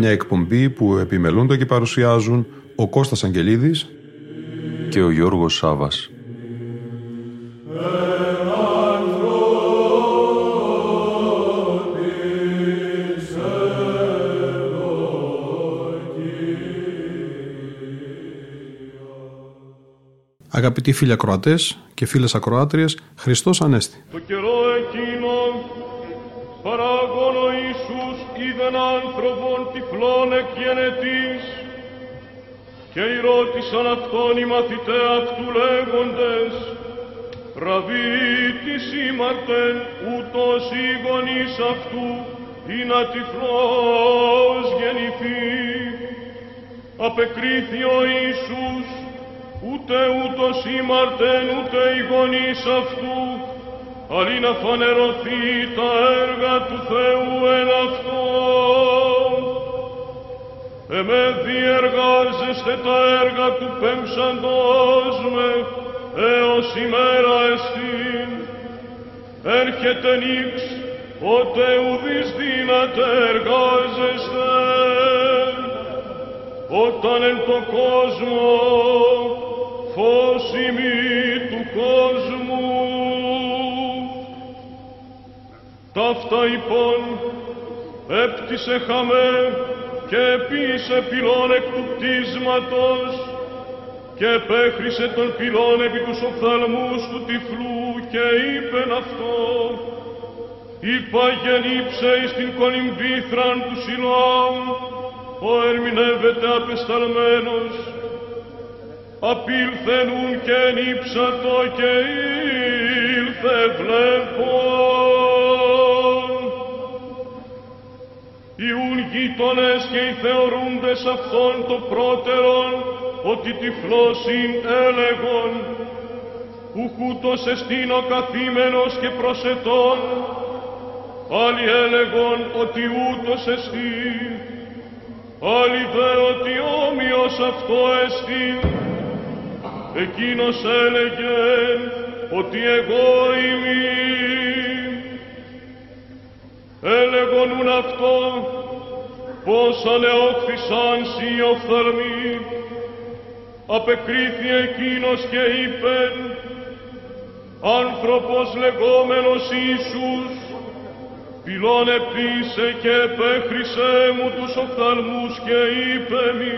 Μια εκπομπή που επιμελούνται και παρουσιάζουν ο Κώστας Αγγελίδης και ο Γιώργος Σάβας. Αγαπητοί φίλοι ακροατές και φίλες ακροάτριες, Χριστός Ανέστη. Το καιρό εκείνο παράγωνο Ιησούς είδεν άνθρωπον τυφλών εκ γενετής και ρώτησαν αυτόν οι μαθηταί αυτού λέγοντες «Ραβί, τι σήμαρτεν ούτως οι γονείς αυτού ή να τυφλός γεννηθεί». Απεκρίθη ο Ιησούς «Ούτε ούτως σήμαρτεν, ούτε οι γονείς αυτού, αλλή να φανερωθεί τα έργα του Θεού εν αυτόν. Εμέ διεργάζεστε τα έργα του πέμψαντός με, έως ημέρα εστίν. Έρχεται νύξ, ότε ουδείς δύναται εργάζεστε, όταν εν το κόσμο φως ημί του κόσμου. Ταύτα υπόν έπτυσε χαμέ και επίησε πυλών εκ του πτύσματος και επέχρισε τον πυλών επί τους οφθαλμούς του τυφλού και είπεν αυτό «Είπα γεννήψε εις την κολυμβήθραν του Σιλοάμ, ο ερμηνεύεται απεσταλμένος, απήλθενουν και ενύψατο και ήλθε βλέπω. Ιούν γείτονες και οι θεωρούντες αυτών το πρώτερον, ότι τυφλός ειν έλεγον, ουκούτος εστίν ο καθήμενος και προσετών, άλλοι έλεγον ότι ούτος εστίν, άλλοι δε ότι όμοιος αυτό εστίν. Εκείνος έλεγε ότι εγώ είμαι. Έλεγον ουν αυτό πως ανεόχθησαν σοι οι οφθαλμοί. Απεκρίθη εκείνος και είπεν άνθρωπος λεγόμενος Ιησούς πυλών επίησε και επέχρισε μου τους οφθαλμούς και είπε μη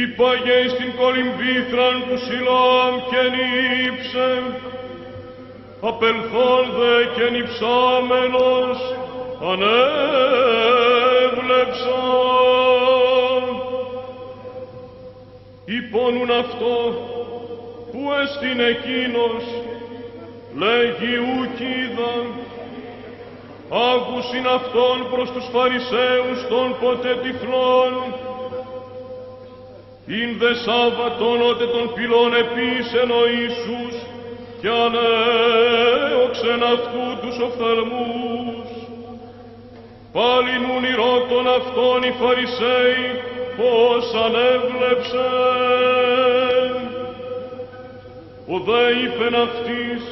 «Είπαγε εις την κολυμβήθραν του Σιλοάμ και νύψε, απελθόν δε και νυψάμενος ανέβλεψα». Υπόνουν αυτό που έστιν εκείνος, λέγει ουκ είδαν, άκουσιν αυτόν προς τους Φαρισαίους των ποτέ τυφλών, «Ην δε Σάββατον ότε τον πυλών επίησεν ο Ιησούς και ανέωξεν αυτού τους οφθαλμούς. Πάλι νουν ηρώτων αυτόν οι Φαρισαίοι πως ανέβλεψεν. Ο δε είπεν αυτής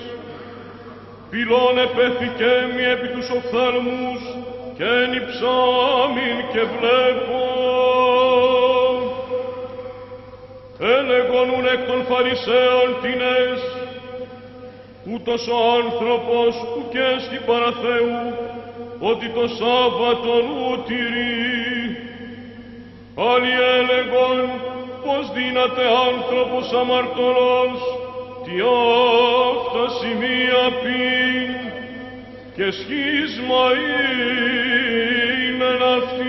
πυλών επέθηκε μη επί τους οφθαλμούς και νυψάμιν και βλέπω. Έλεγον ουν εκ των Φαρισαίων τινές, ούτως ο άνθρωπος που και στη παραθέου, ότι το Σάββατον ούτηρεί. Άλλοι έλεγον πως δύναται άνθρωπος αμαρτωλός, τι αυτά σημεία πείν και σχίσμα είναι αυτή.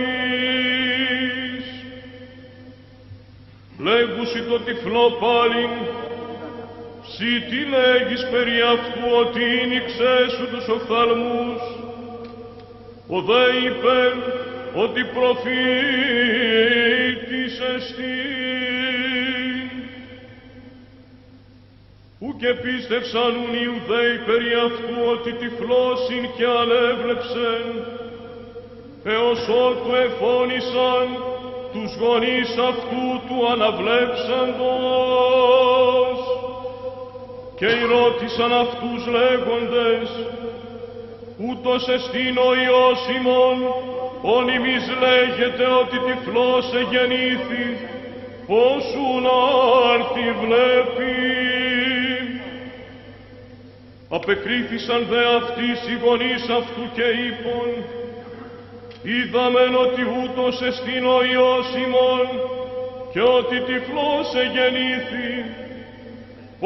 Λέγουσι το τυφλό πάλιν, Συ τι λέγεις περί αυτού ότι ήνιξες σου τους οφθαλμούς, ο δε είπε ότι προφήτης εστί, ου και πίστευσαν ουν οι Ιουδαίοι περί αυτού ότι τυφλώσιν και αλέβλεψεν, έως ότου εφώνησαν τους γονείς αυτού του αναβλέψαντος. Και ρώτησαν αυτούς λέγοντες, ούτως εστίν ο Υιός ημών, όνιμης λέγεται ότι τυφλός εγεννήθη, πόσου να άρθει βλέπει. Απεκρίθησαν δε αυτοί οι γονείς αυτού και είπων, είδαμεν ότι ούτως εστίν ο Υιός ημών, και ότι τυφλός εγεννήθη,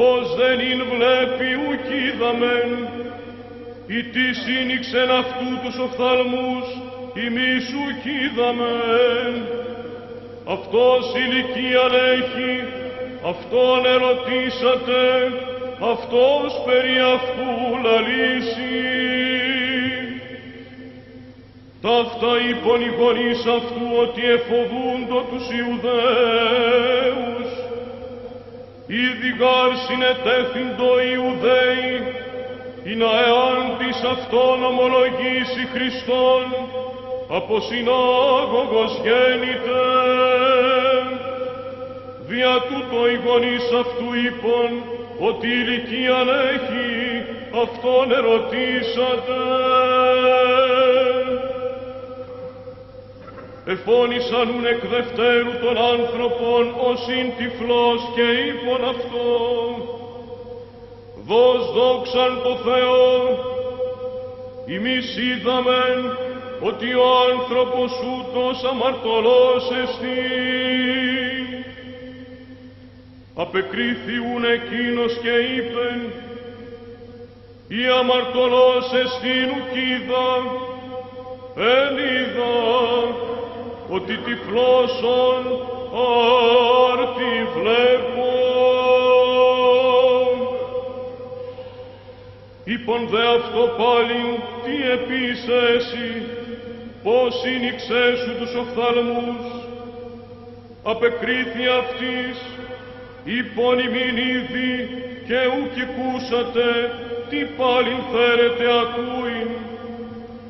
πως δεν ειν βλέπει ουκ είδαμεν, ή τι σύνηξεν αυτού τους οφθαλμούς, ημείς ουκ είδαμεν. Αυτός ηλικίαν έχει, αυτόν ερωτήσατε, αυτός περί αυτού λαλήσει. Ταύτα είπον οι γονείς αυτού ότι εφοβούντο τους Ιουδαίους, ήδη γάρ συνετέθυντο Ιουδαίοι, ή να εάν της αυτόν ομολογήσει Χριστόν, από συνάγωγος γέννητε. Δια τούτο οι γονείς αυτού είπων, ότι ηλικίαν έχει, αυτόν ερωτήσατε. Εφώνησαν ουν εκ δευτέρου των άνθρωπων ως ειν τυφλός και είπον αυτό, δός δόξαν το Θεό, ημείς είδαμεν ότι ο άνθρωπος ούτως αμαρτωλός εστί. Απεκρίθη ουν εκείνος και είπεν, ή αμαρτωλός εστίν ουκ είδα, εν είδα, ότι τυφλώσον άρτη βλέπω. Είπον δε αυτό πάλιν, τι επίσης εσύ, πως σύνηξες σου τους οφθαλμούς. Απεκρίθη αυτής, είπον ημίν ήδη και ουκ εκούσατε, τι πάλιν θέλετε ακούειν.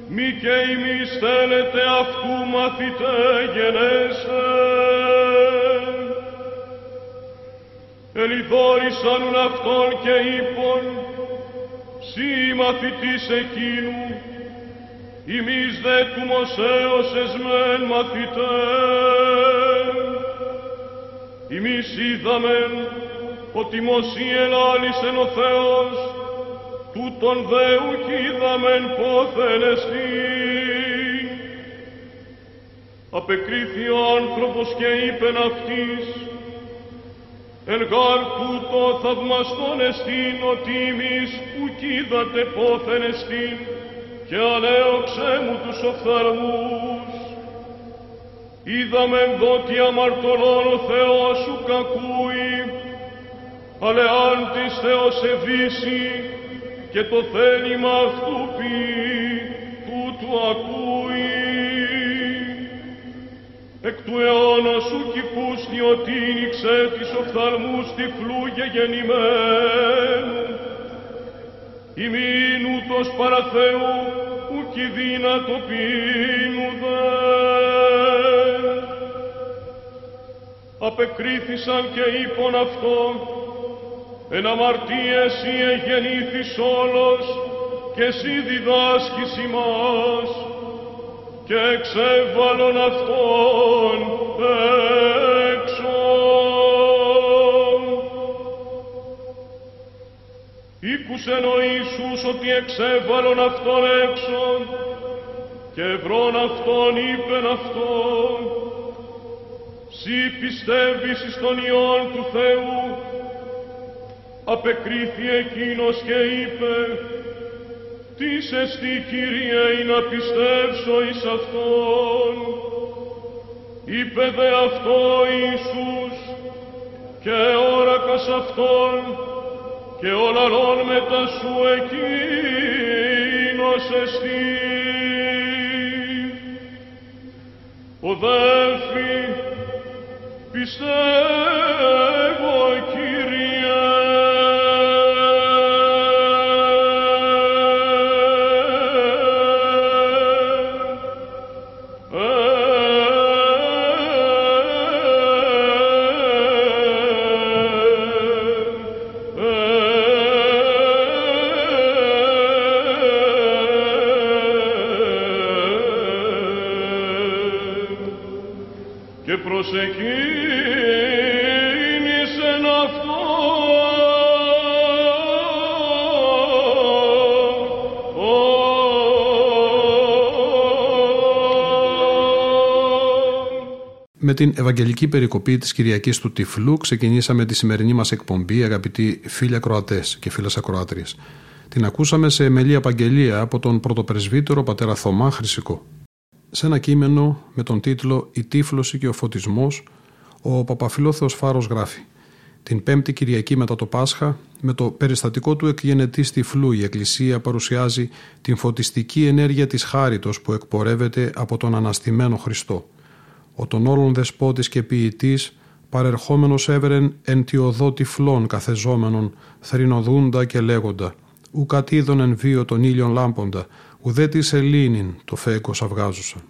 Μη και ημείς θέλετε αυτού μαθητέ γενέστε. Ελιδόρισαν ουν αυτόν και είπον, σύ μαθητής εκείνου, ημείς δε του μοσέωσες μεν μαθητέ. Ημείς είδαμεν ότι μοσί ελάλησεν ο Θεός, τούτον δε ουκ είδαμεν πόθεν εστί. Απεκρίθη ο άνθρωπος και είπεν αυτής, εν γάρ τούτο θαυμαστόν εστίν ότι ημείς ουκ είδατε πόθεν εστίν, και αλέοξέ μου τους οφθαλμούς. Είδαμεν δότι αμαρτωλόν ο Θεός σου κακούει, αλλά αν της Θεός ευήσει, και το θέλημα αυτού ποιεί, τούτου ακούει. Εκ του αιώνος ουκ ηκούσθη ότι ήνιξε τις οφθαλμούς τυφλού γεγεννημένου. Ημίν ούτως παρά Θεού, ουκ η δύνατο ποιεινου δε. Απεκρίθησαν και είπον αυτόν, εν αμαρτία εσύ εγεννήθης όλος, και εσύ διδάσκεις ημάς, και εξέβαλον αυτόν έξω. Ήκουσεν ο Ιησούς ότι εξέβαλον αυτόν έξω, και ευρών αυτόν είπεν αυτόν, «Συ πιστεύεις εις τον Υιόν του Θεού». Απεκρίθη εκείνος και είπε, «Τις εστί, Κύριε, ή να πιστεύσω εις Αυτόν». Είπε δε αυτό Ιησούς, και όρακας Αυτόν, και όλων μετά σου εκείνος εστί. Οδέλφοι, πιστεύω Κύριε. Ξεκίνησεν αυτό με την Ευαγγελική περικοπή της Κυριακής του Τυφλού ξεκινήσαμε τη σημερινή μας εκπομπή, αγαπητοί φίλοι ακροατές και φίλες ακροάτριες. Την ακούσαμε σε εμελή απαγγελία από τον πρωτοπερισβήτηρο πατέρα Θωμά Χρυσικό, σε ένα κείμενο με τον τίτλο «Η τύφλωση και ο φωτισμός». Ο Παπαφιλόθεος Φάρος γράφει: «Την πέμπτη Κυριακή μετά το Πάσχα, με το περιστατικό του εκγενετής τυφλού, η Εκκλησία παρουσιάζει την φωτιστική ενέργεια της χάριτος που εκπορεύεται από τον αναστημένο Χριστό. Ο των όλων δεσπότης και ποιητής, παρερχόμενος έβρεν εν τη οδό τυφλών καθεζόμενων, θρηνοδούντα και λέγοντα, ου κατίδων εν βίο των ήλιων λάμποντα, ουδέ της Ελλήνην το φέγγος αυγάζουσαν».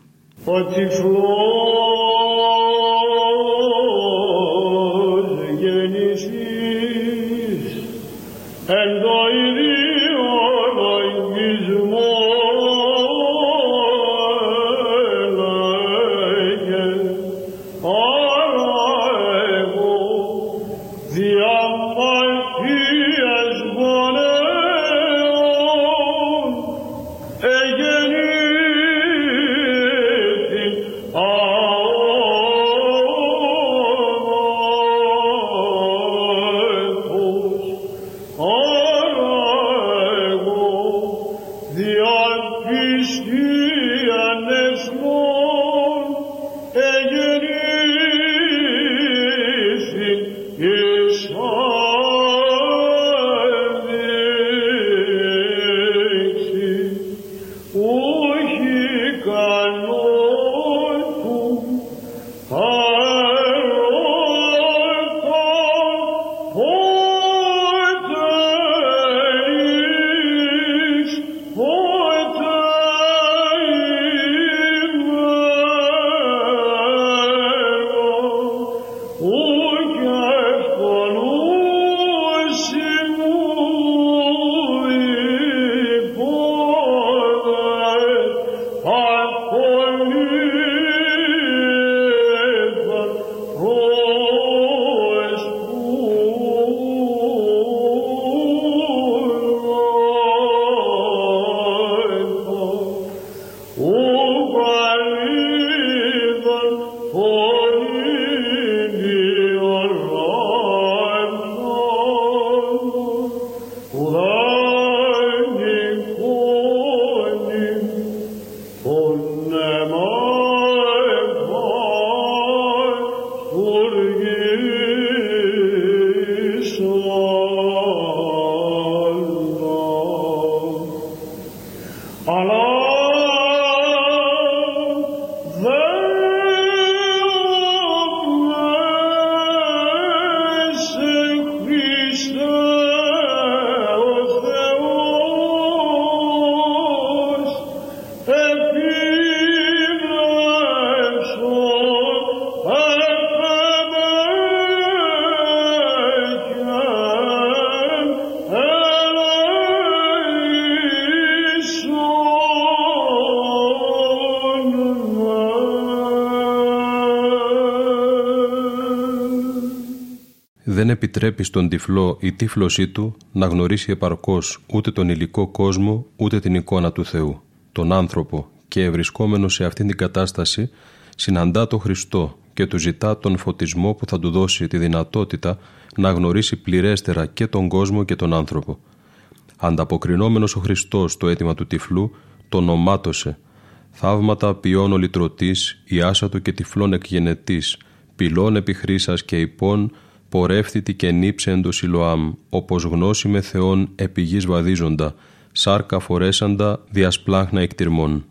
Δεν επιτρέπει στον τυφλό η τύφλωσή του να γνωρίσει επαρκώς ούτε τον υλικό κόσμο ούτε την εικόνα του Θεού, τον άνθρωπο, και ευρισκόμενο σε αυτήν την κατάσταση συναντά τον Χριστό και του ζητά τον φωτισμό που θα του δώσει τη δυνατότητα να γνωρίσει πληρέστερα και τον κόσμο και τον άνθρωπο. Ανταποκρινόμενος ο Χριστός στο αίτημα του τυφλού, τον νομάτωσε. Θαύματα ποιών ο λυτρωτής, η άσα του και τυφλών εκγενετής, πυλών επί Χρύσας και υπών, πορεύθητη και νύψε εντος Ιλοάμ, όπως γνώση με Θεόν επί γης βαδίζοντα, σάρκα φορέσαντα διασπλάχνα εκτιρμών.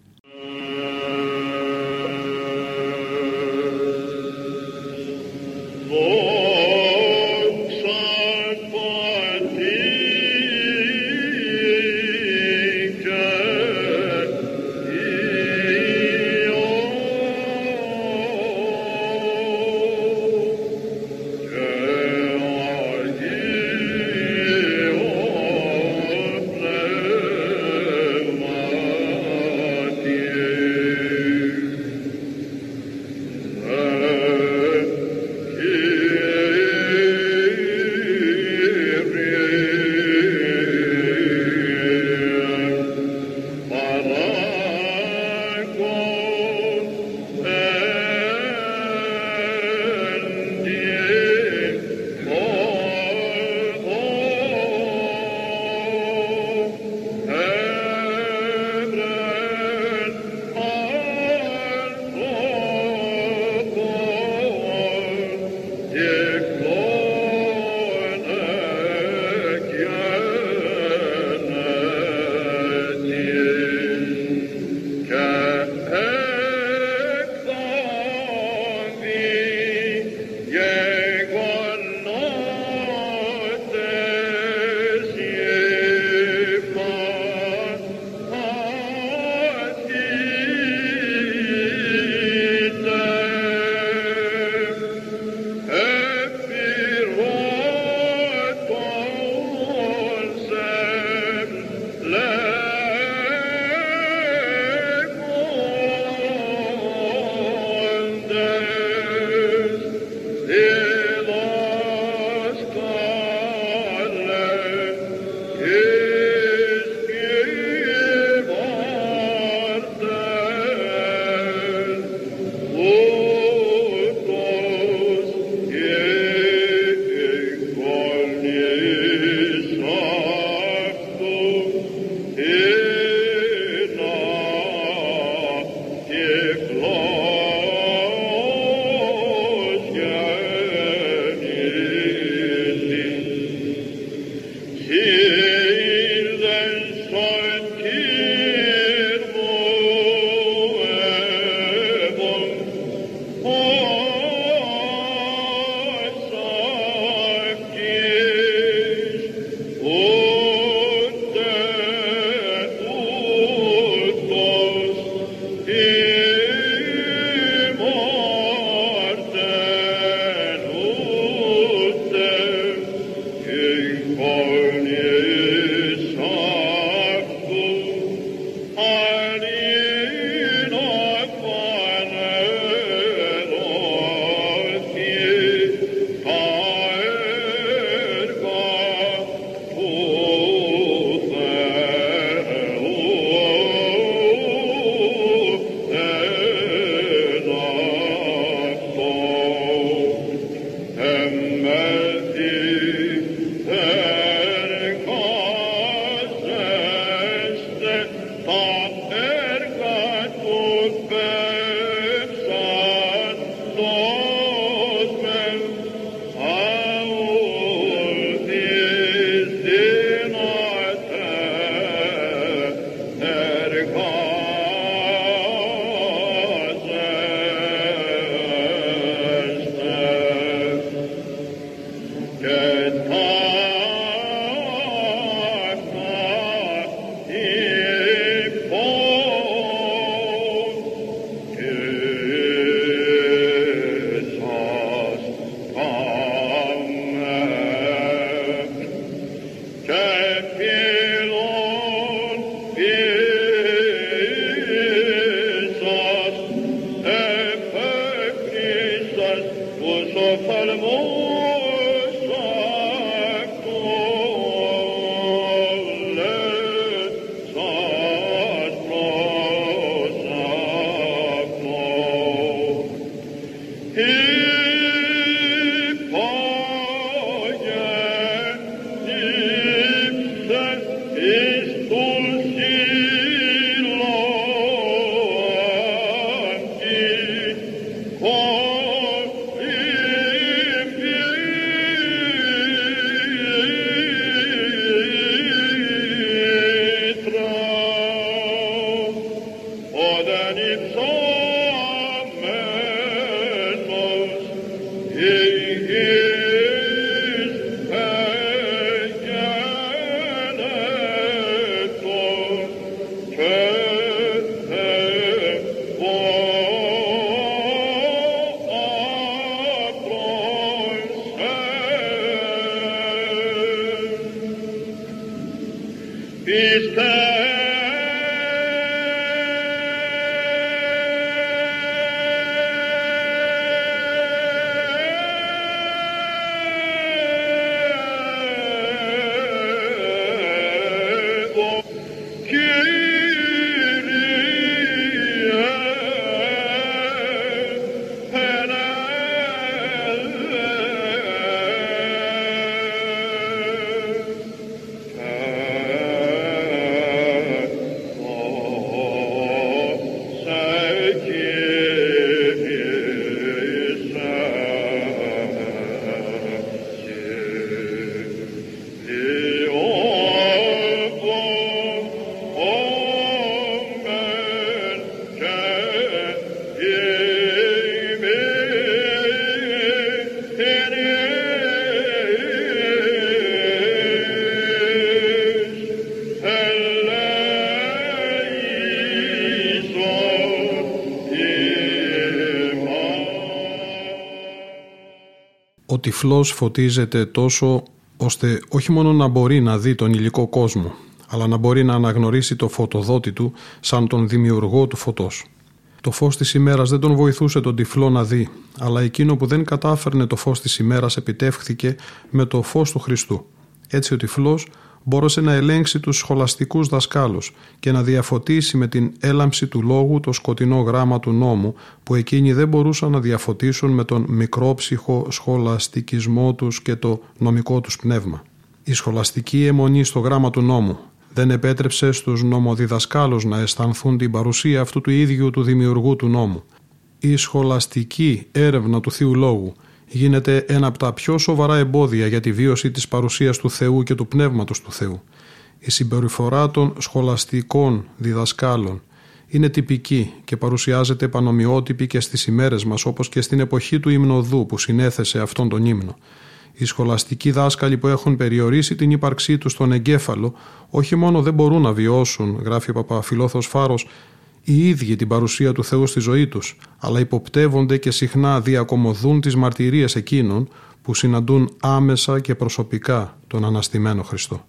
Is full. ο τυφλός φωτίζεται τόσο ώστε όχι μόνο να μπορεί να δει τον υλικό κόσμο, αλλά να μπορεί να αναγνωρίσει το φωτοδότη του σαν τον δημιουργό του φωτός. Το φως της ημέρας δεν τον βοηθούσε τον τυφλό να δει, αλλά εκείνο που δεν κατάφερνε το φως της ημέρας επιτεύχθηκε με το φως του Χριστού. Έτσι ο τυφλός μπόρεσε να ελέγξει τους σχολαστικούς δασκάλους και να διαφωτίσει με την έλαμψη του λόγου το σκοτεινό γράμμα του νόμου που εκείνοι δεν μπορούσαν να διαφωτίσουν με τον μικρόψυχο σχολαστικισμό τους και το νομικό τους πνεύμα. Η σχολαστική αιμονή στο γράμμα του νόμου δεν επέτρεψε στους νομοδιδασκάλους να αισθανθούν την παρουσία αυτού του ίδιου του δημιουργού του νόμου. Η σχολαστική έρευνα του Θείου Λόγου γίνεται ένα από τα πιο σοβαρά εμπόδια για τη βίωση της παρουσίας του Θεού και του Πνεύματος του Θεού. Η συμπεριφορά των σχολαστικών διδασκάλων είναι τυπική και παρουσιάζεται πανομοιότυπη και στις ημέρες μας, όπως και στην εποχή του Υμνοδού που συνέθεσε αυτόν τον ύμνο. Οι σχολαστικοί δάσκαλοι που έχουν περιορίσει την ύπαρξή τους στον εγκέφαλο όχι μόνο δεν μπορούν να βιώσουν, γράφει ο Παπαφιλόθεος Φάρος, οι ίδιοι την παρουσία του Θεού στη ζωή τους, αλλά υποπτεύονται και συχνά διακομωδούν τις μαρτυρίες εκείνων που συναντούν άμεσα και προσωπικά τον αναστημένο Χριστό.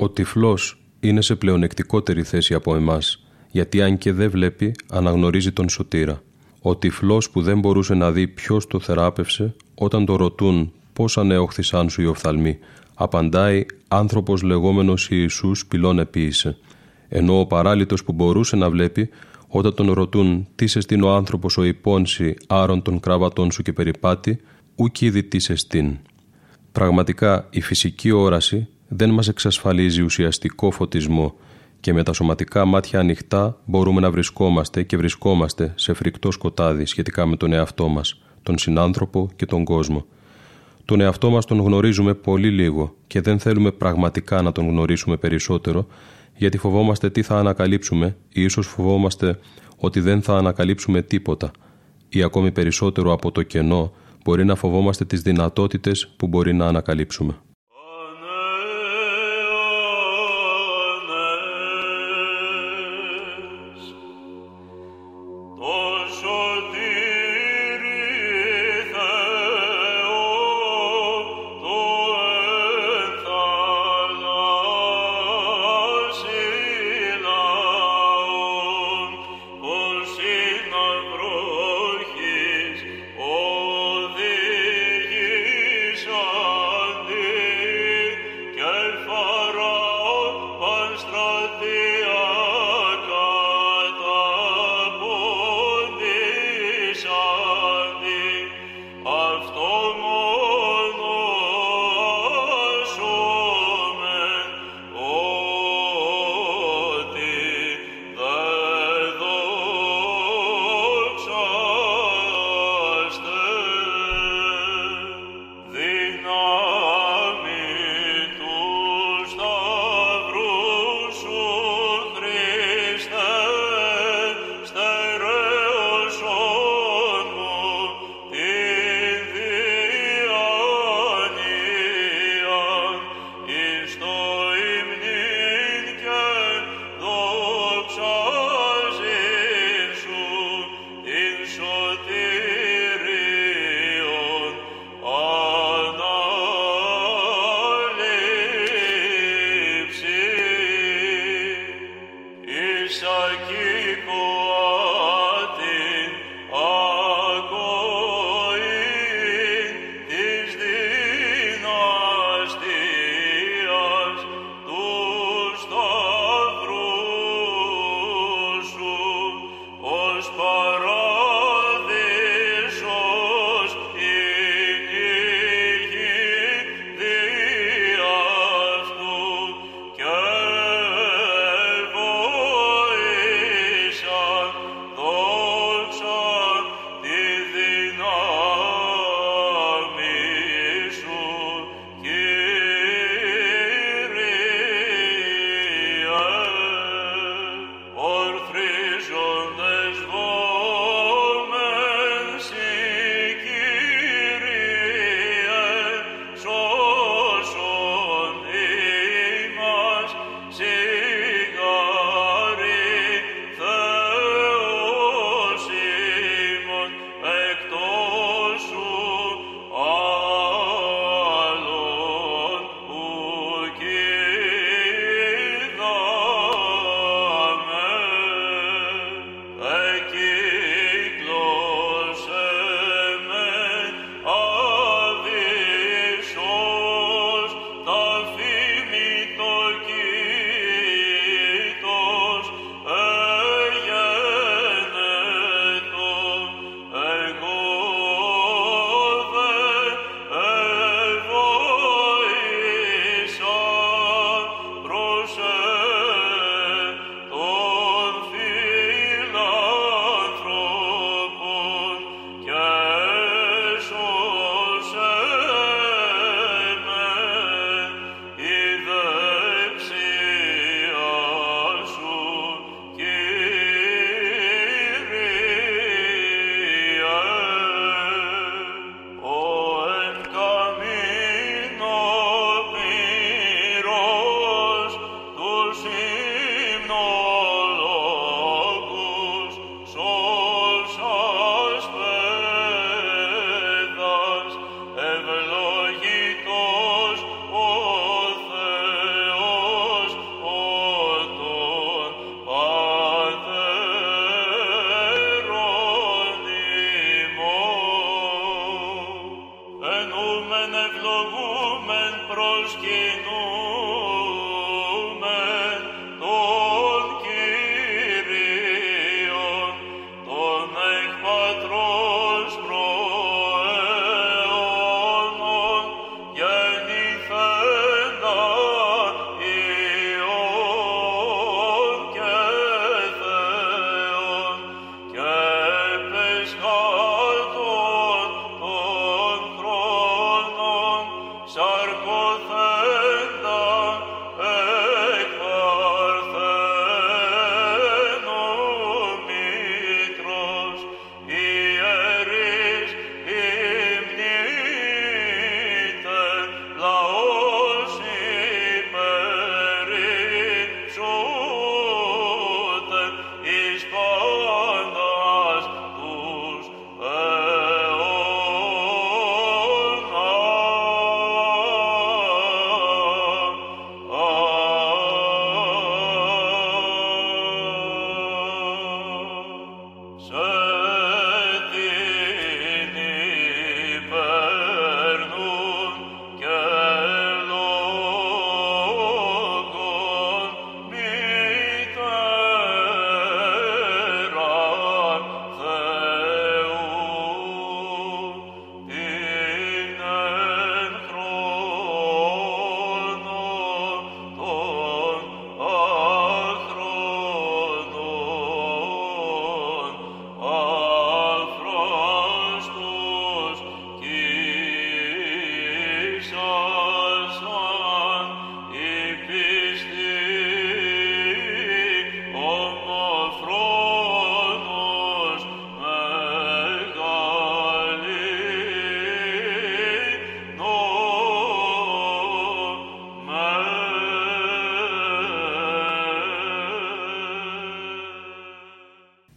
Ο τυφλός είναι σε πλεονεκτικότερη θέση από εμάς, γιατί αν και δεν βλέπει, αναγνωρίζει τον σωτήρα. Ο τυφλός που δεν μπορούσε να δει ποιος το θεράπευσε, όταν το ρωτούν πώς ανέωχθησαν σου οι οφθαλμοί, απαντάει «άνθρωπος λεγόμενος Ιησούς πυλών επίησε». Ενώ ο παράλυτος που μπορούσε να βλέπει, όταν τον ρωτούν «τι σε στείλει ο άνθρωπος ο υπόνσι άρων των κραβατών σου και περιπάτη», «ουκ ήδη τι σε στείλει». Πραγματικά η φυσική όραση δεν μας εξασφαλίζει ουσιαστικό φωτισμό και με τα σωματικά μάτια ανοιχτά μπορούμε να βρισκόμαστε και βρισκόμαστε σε φρικτό σκοτάδι σχετικά με τον εαυτό μας, τον συνάνθρωπο και τον κόσμο. Τον εαυτό μας τον γνωρίζουμε πολύ λίγο και δεν θέλουμε πραγματικά να τον γνωρίσουμε περισσότερο, γιατί φοβόμαστε τι θα ανακαλύψουμε ή ίσως φοβόμαστε ότι δεν θα ανακαλύψουμε τίποτα ή ακόμη περισσότερο από το κενό μπορεί να φοβόμαστε τις δυνατότητες που μπορεί να ανακαλύψουμε.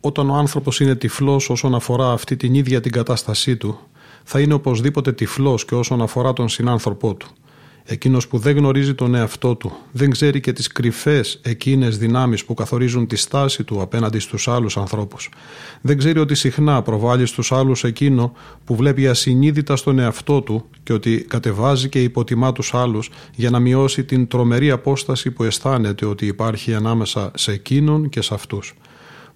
όταν ο άνθρωπος είναι τυφλός όσον αφορά αυτή την ίδια την κατάστασή του, θα είναι οπωσδήποτε τυφλός και όσον αφορά τον συνάνθρωπό του. Εκείνος που δεν γνωρίζει τον εαυτό του, δεν ξέρει και τις κρυφές εκείνες δυνάμεις που καθορίζουν τη στάση του απέναντι στους άλλους ανθρώπους. Δεν ξέρει ότι συχνά προβάλλει στους άλλους εκείνο που βλέπει ασυνείδητα στον εαυτό του και ότι κατεβάζει και υποτιμά τους άλλους για να μειώσει την τρομερή απόσταση που αισθάνεται ότι υπάρχει ανάμεσα σε εκείνον και σε αυτούς.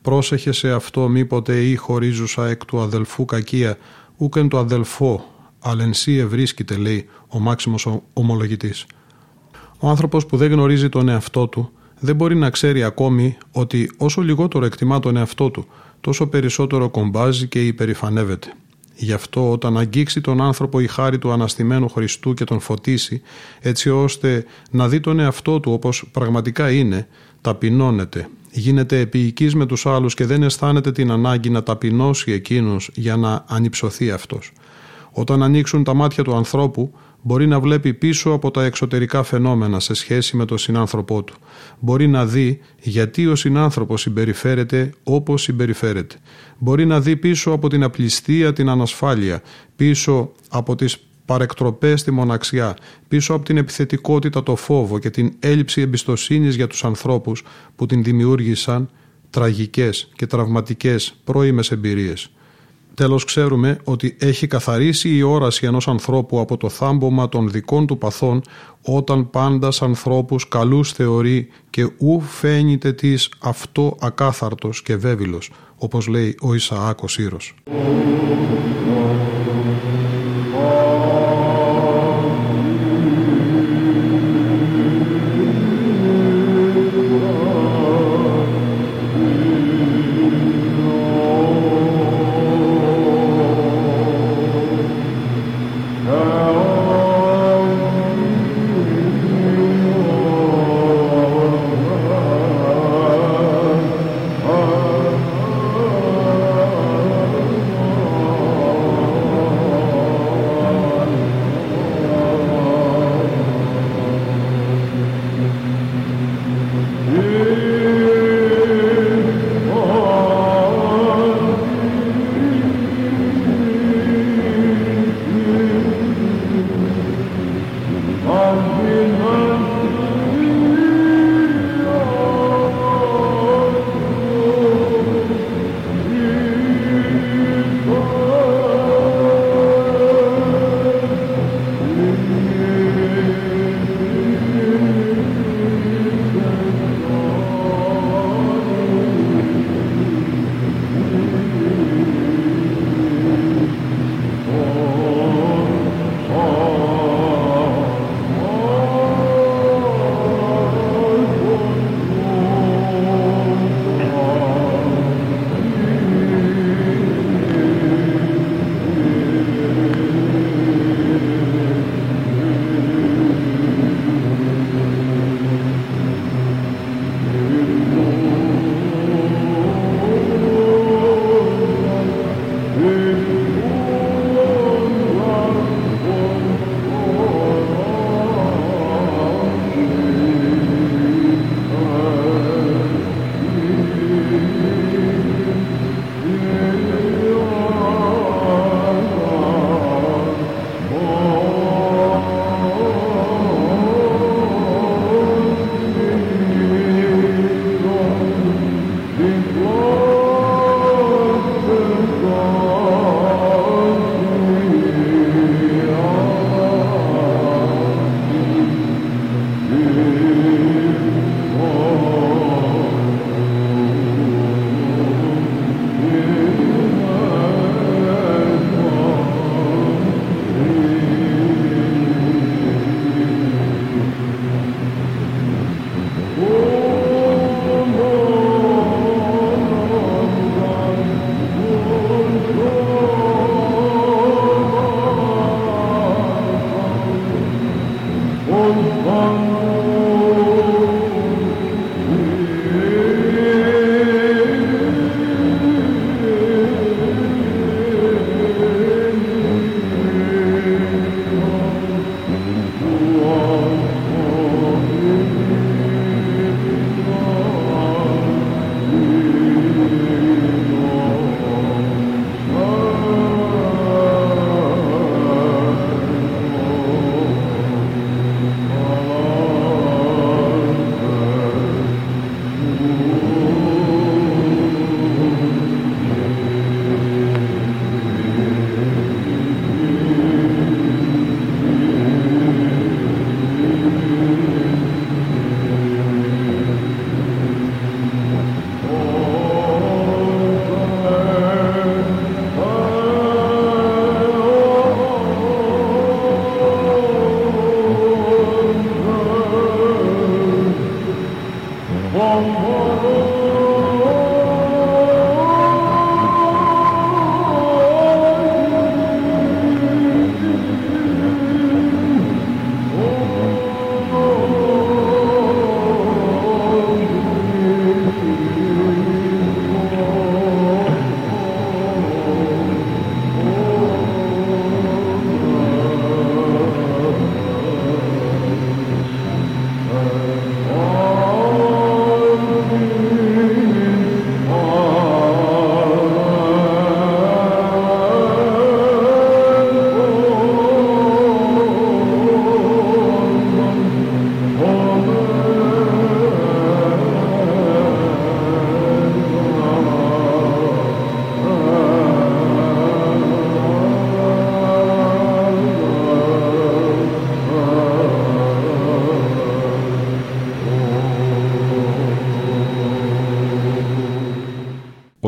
Πρόσεχε σε αυτό μήποτε ή χωρίζουσα εκ του αδελφού κακία, ούκεν το αδελφό, αλλά εν σύ ευρίσκεται, λέει ο μάξιμος ομολογητής. Ο άνθρωπος που δεν γνωρίζει τον εαυτό του δεν μπορεί να ξέρει ακόμη ότι όσο λιγότερο εκτιμά τον εαυτό του, τόσο περισσότερο κομπάζει και υπερηφανεύεται. Γι' αυτό όταν αγγίξει τον άνθρωπο η χάρη του αναστημένου Χριστού και τον φωτίσει, έτσι ώστε να δει τον εαυτό του όπως πραγματικά είναι, ταπεινώνεται, γίνεται επιοικής με τους άλλους και δεν αισθάνεται την ανάγκη να ταπεινώσει εκείνους για να ανυψωθεί αυτός. Όταν ανοίξουν τα μάτια του ανθρώπου, μπορεί να βλέπει πίσω από τα εξωτερικά φαινόμενα σε σχέση με τον συνάνθρωπό του. Μπορεί να δει γιατί ο συνάνθρωπος συμπεριφέρεται όπως συμπεριφέρεται. Μπορεί να δει πίσω από την απληστία, την ανασφάλεια, πίσω από τις παρεκτροπές, τη μοναξιά, πίσω από την επιθετικότητα, το φόβο και την έλλειψη εμπιστοσύνης για τους ανθρώπους που την δημιούργησαν, τραγικές και τραυματικές πρώιμες εμπειρίες. Τέλος, ξέρουμε ότι έχει καθαρίσει η όραση ενός ανθρώπου από το θάμπομα των δικών του παθών, όταν πάντα σ' ανθρώπους καλούς θεωρεί και ου φαίνεται της αυτό ακάθαρτος και βέβηλος, όπως λέει ο Ισαάκ ο Σύρος.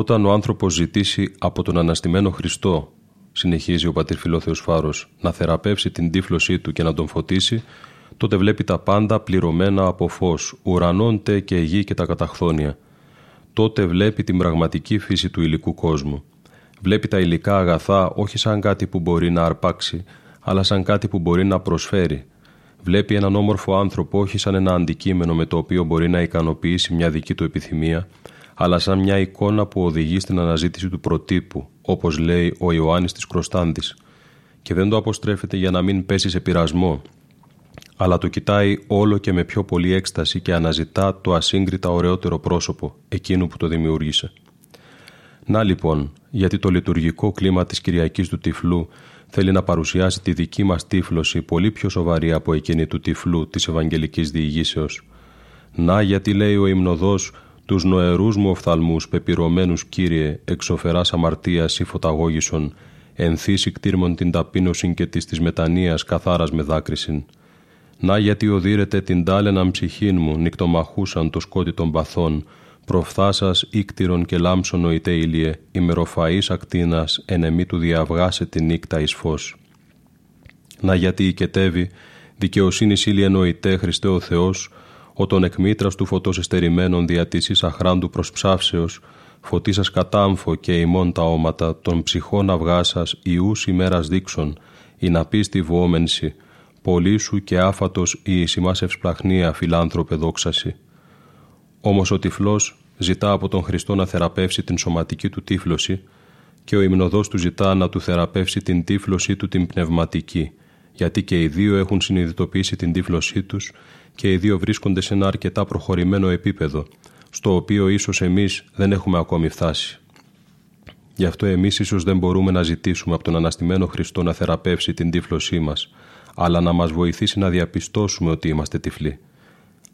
Όταν ο άνθρωπος ζητήσει από τον αναστημένο Χριστό, συνεχίζει ο πατήρ Φιλόθεος Φάρος, να θεραπεύσει την τύφλωσή του και να τον φωτίσει, τότε βλέπει τα πάντα πληρωμένα από φως, ουρανώνται και η γη και τα καταχθόνια. Τότε βλέπει την πραγματική φύση του υλικού κόσμου. Βλέπει τα υλικά αγαθά όχι σαν κάτι που μπορεί να αρπάξει, αλλά σαν κάτι που μπορεί να προσφέρει. Βλέπει έναν όμορφο άνθρωπο όχι σαν ένα αντικείμενο με το οποίο μπορεί να ικανοποιήσει μια δική του επιθυμία, αλλά σαν μια εικόνα που οδηγεί στην αναζήτηση του προτύπου, όπως λέει ο Ιωάννης της Κροστάντης, και δεν το αποστρέφεται για να μην πέσει σε πειρασμό, αλλά το κοιτάει όλο και με πιο πολύ έκσταση και αναζητά το ασύγκριτα ωραιότερο πρόσωπο, εκείνου που το δημιούργησε. Να λοιπόν, γιατί το λειτουργικό κλίμα της Κυριακής του Τυφλού θέλει να παρουσιάσει τη δική μας τύφλωση πολύ πιο σοβαρή από εκείνη του τυφλού της Ευαγγελικής Διηγήσεως. Να γιατί λέει ο υμνοδός: «Τους νοερούς μου οφθαλμούς πεπυρωμένους, Κύριε, εξοφεράς αμαρτίας ή φωταγώγησον, ενθύσι κτήρμον την ταπείνωσιν και της της μετανοίας καθάρας με δάκρυσιν. Να γιατί οδύρεται την τάλαιναν ψυχήν μου, νυκτομαχούσαν το σκότι των παθών, προφθάσας ίκτηρον και λάμψον ο ητέηλιε, ημεροφαΐς ακτίνας, ενεμή του διαβγάσε τη νύκτα εις φως. Να γιατί οικετεύει, δικαιοσύνης ήλιεν ο ητέ, Χριστέ ο Θεός, όταν εκ μήτρας του φωτός εστερημένων διατήσεις αχράντου προς ψάυσεως, φωτίσας κατάμφο και ημών τα όματα, των ψυχών αυγάσας ιούς ημέρας δείξων, η να πεις τη βουόμενση, πολλή σου και άφατος η εισημάς ευσπλαχνία, φιλάνθρωπε δόξαση». Όμως ο τυφλός ζητά από τον Χριστό να θεραπεύσει την σωματική του τύφλωση και ο υμνοδός του ζητά να του θεραπεύσει την τύφλωσή του την πνευματική, γιατί και οι δύο έχουν συνειδητοποιήσει την τύφλωσή τους και οι δύο βρίσκονται σε ένα αρκετά προχωρημένο επίπεδο, στο οποίο ίσως εμείς δεν έχουμε ακόμη φτάσει. Γι' αυτό εμείς ίσως δεν μπορούμε να ζητήσουμε από τον αναστημένο Χριστό να θεραπεύσει την τύφλωσή μας, αλλά να μας βοηθήσει να διαπιστώσουμε ότι είμαστε τυφλοί.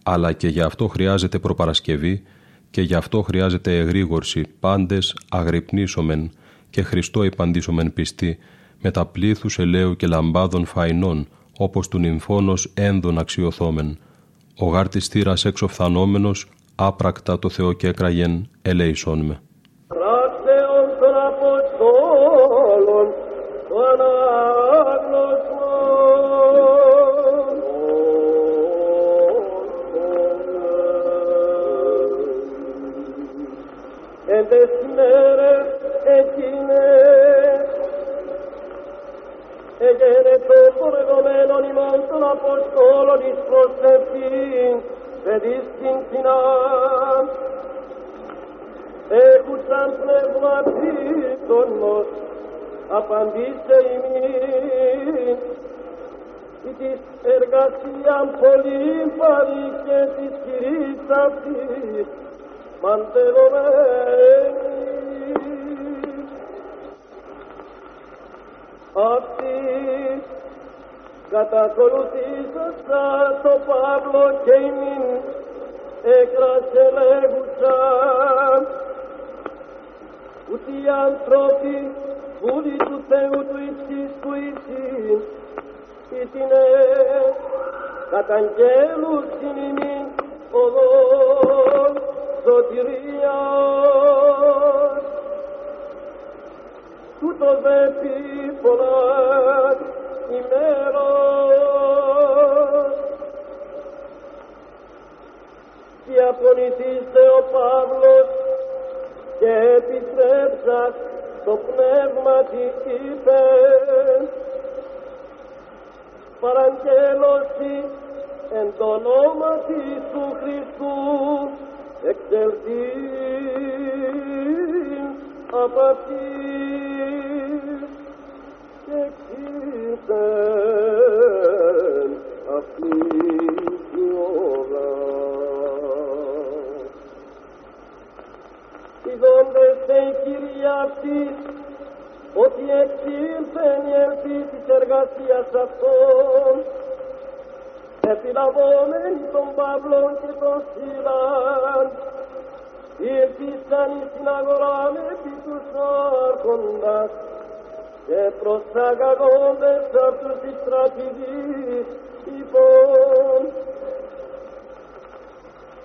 Αλλά και γι' αυτό χρειάζεται προπαρασκευή και γι' αυτό χρειάζεται εγρήγορση, πάντες αγρυπνήσομεν και Χριστό υπαντήσομεν πιστοί, με τα πλήθους ελαίου και λαμπάδων φαϊνών, όπως του νυμφώνος ένδων αξιοθόμεν. Ο γάρτης θύρας έξω φθανόμενος, άπρακτα το Θεό και έκραγεν, ελέησόν με. Έγινε το προηγωμένο ημών των Αποστόλων εις προσευχήν και δις την κοινά. Έχουσαν πνεύμα πίστονος, απαντήσε ημίν. Ή της εργασίαν πολλήν παρή και της κυρίς αυτής μαντελωμένη. Αυτοί κατακολουθήσασαν το Παύλο και ημίν εκρασελεύουσαν. Ούτε οι άνθρωποι βούλοι του Θεού του εις του εις ήτινε καταγγέλουσιν ημίν οδόν σωτηριάς. Τούτο δε πει πολλάς ημέρας. και απονηθήστε ο Παύλος και επιτρέψας το πνεύμα τι είπε. Παραγγέλωση εν το όνομα του Ιησού Χριστού εξελθείς απ' αυτής και εξήλθεν αυτής η ώρα. Ειδώντες εν Κυρία αυτής ότι εξήλθεν η ελπίς της εργασίας αυτών, επιλαβόμενοι των Παύλων και των Σίλαν, ήρθησαν εις την αγορά με επί τους άρχοντας και προσαγαγόντες αυτούς εις στρατηγείς υπών.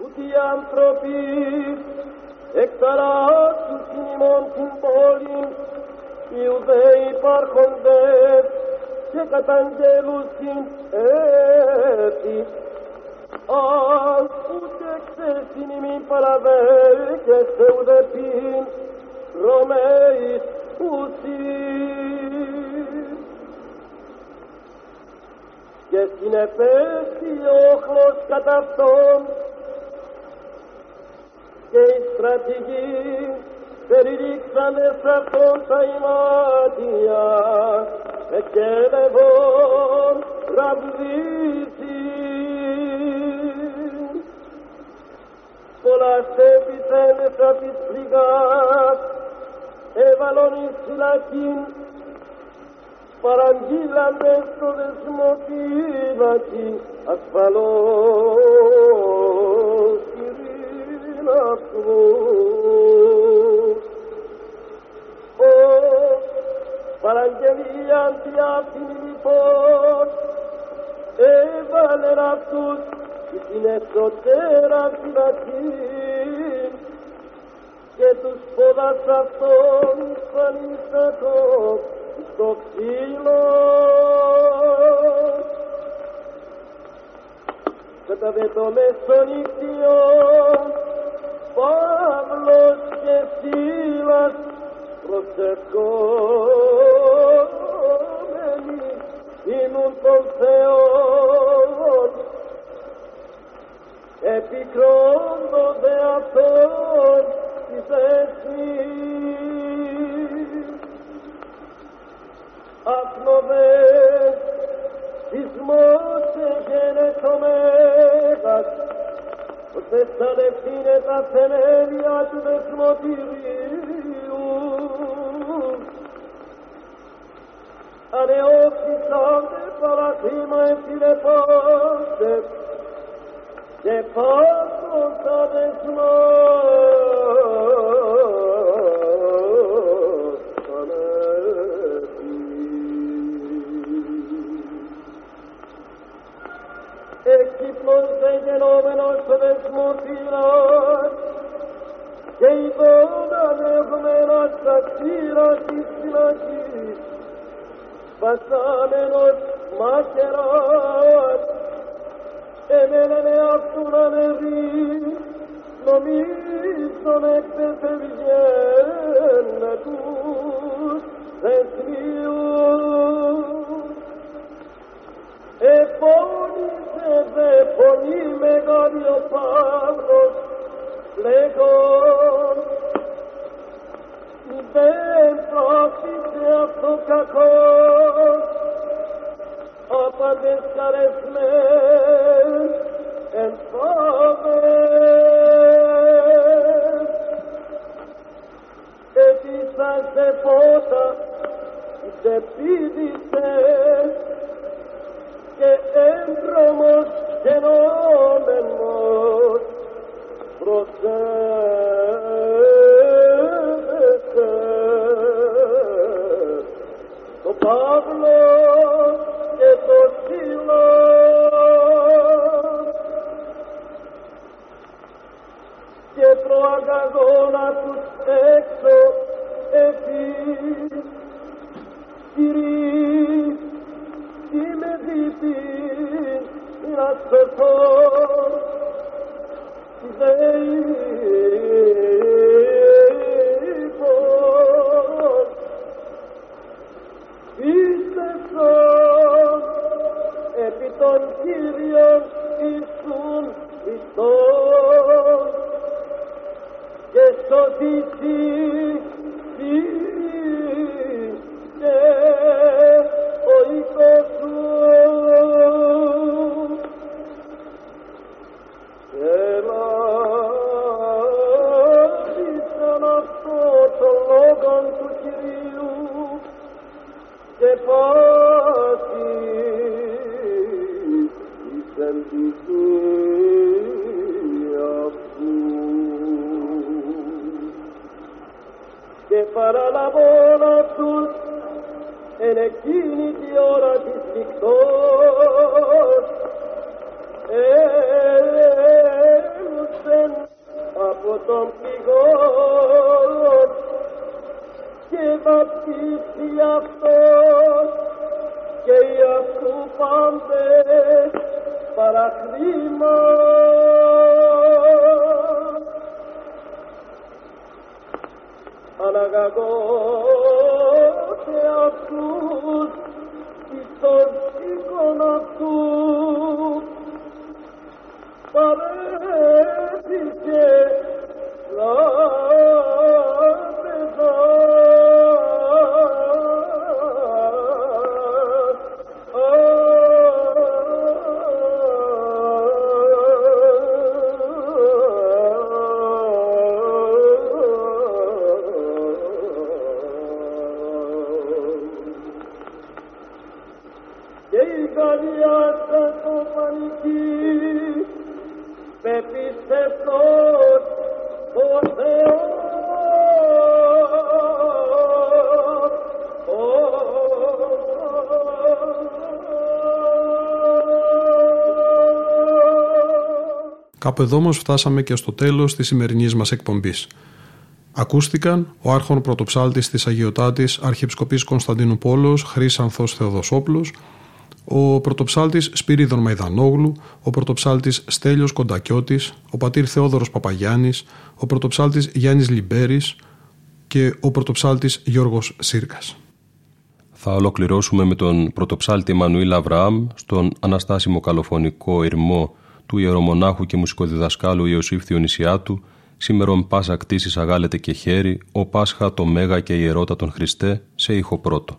Ούτι οι άνθρωποι εκταράσουν ημών την πόλην, οι Ιουδαίοι υπάρχοντες και καταγγέλουσιν έτσι, αν ούτε ξέσιν ημίν παραδέχεστε ούτε πίν Ρωμαίοι ουσίν. Και συνεπέστη όχλος κατά αυτόν και η στρατηγή περιλήξανε σ' αυτόν τα ημάτια, εκέλευον ραβδίσει. Πολλάς έπιθενες απ' εις πληγάς, έβαλον εις φυλακήν, παραγγείλαντες το δεσμό φύλακη, ασφαλώς κυρίν αυτούς. Παραγγελίαν τι αυτήν λοιπόν έβαλεν αυτούς εις την εσωτέρα φυλακήν και τους πόδας αυτών φανίστατος στο ξύλο. Κατά δε το μεσονύκτιο Παύλος και Σίλας προσευχόμενοι ήμουν τον Θεόν, επικρόντο δε αυτόν της έθνης. Αθνοβές σεισμός εγένετ ο Μέγας, ώστε σαν ευθύνε τα θεμέλια του δεσμοτηρίου. Ανεώθησαν δε παραθήμα εφηλεπάστες και πάσον τα δεσμάς ανέφης. Εξύπνος δε γενόμενος το δεσμό φυλάς και ειδών ανευγμένας τα ξύρα της φυλακής, βασάμενος μακεράς, εμέλανε αυτούν ανεβεί, νομίζον εξεφευγένε τους θεσμίους. Εφώνησε δε φωνή μεγάλη ο Παύλος, λέγον, δεν πρόκειται αυτό κακό, άπαντες καρεσμένες εν φόβες. Έτησαν σε πότα, σε πίδησες και έμπρομος γενόμενος προσεύεσαι το Παύλο και το Σύλλο. Και προαγαγώνα τους έξω ευθύς, Κύριοι, τι με δίπεις, να σωθώ. Χριστός και σωτιστής είστε ο οίκος σου. Ελάβησαν αυτό το λόγο του Κυρίου και πάθης εις εν τη θεία αυτού και παραλαβών αυτούς εν εκείνη τη ώρα της νυχτός έλουσεν από τον πληγόν και βαπτίστη αυτός και οι αυτού πάντες παραχρήμαν. Αναγαγός εαυτούς εις τον οίκον αυτού παρέθησε λάβεδας. Κάπου εδώ όμως φτάσαμε και στο τέλος της σημερινής μας εκπομπής. Ακούστηκαν ο άρχον πρωτοψάλτης της Αγιοτάτης Αρχιεπισκοπής Κωνσταντίνου Πόλος Χρύσανθος Θεοδοσόπουλος, ο πρωτοψάλτης Σπύριδων Μαϊδανόγλου, ο πρωτοψάλτης Στέλιος Κοντακιώτης, ο πατήρ Θεόδωρος Παπαγιάννης, ο πρωτοψάλτης Γιάννης Λιμπέρης και ο πρωτοψάλτης Γιώργος Σύρκας. Θα ολοκληρώσουμε με τον πρωτοψάλτη Εμμανουήλ Αβραάμ στον αναστάσιμο καλοφωνικό ερμό του ιερομονάχου και μουσικοδιδασκάλου Ιωσήφ Διονυσιάτου, σήμερον πάσα κτίσης αγάλεται και χέρι, ο Πάσχα το Μέγα και Ιερότα τον Χριστέ, σε ήχο πρώτο.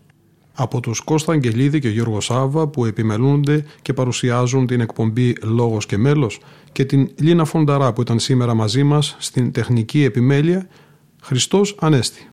Από τους Κώστα Αγγελίδη και Γιώργο Σάβα που επιμελούνται και παρουσιάζουν την εκπομπή Λόγος και Μέλος και την Λίνα Φονταρά που ήταν σήμερα μαζί μας στην τεχνική επιμέλεια, Χριστός Ανέστη.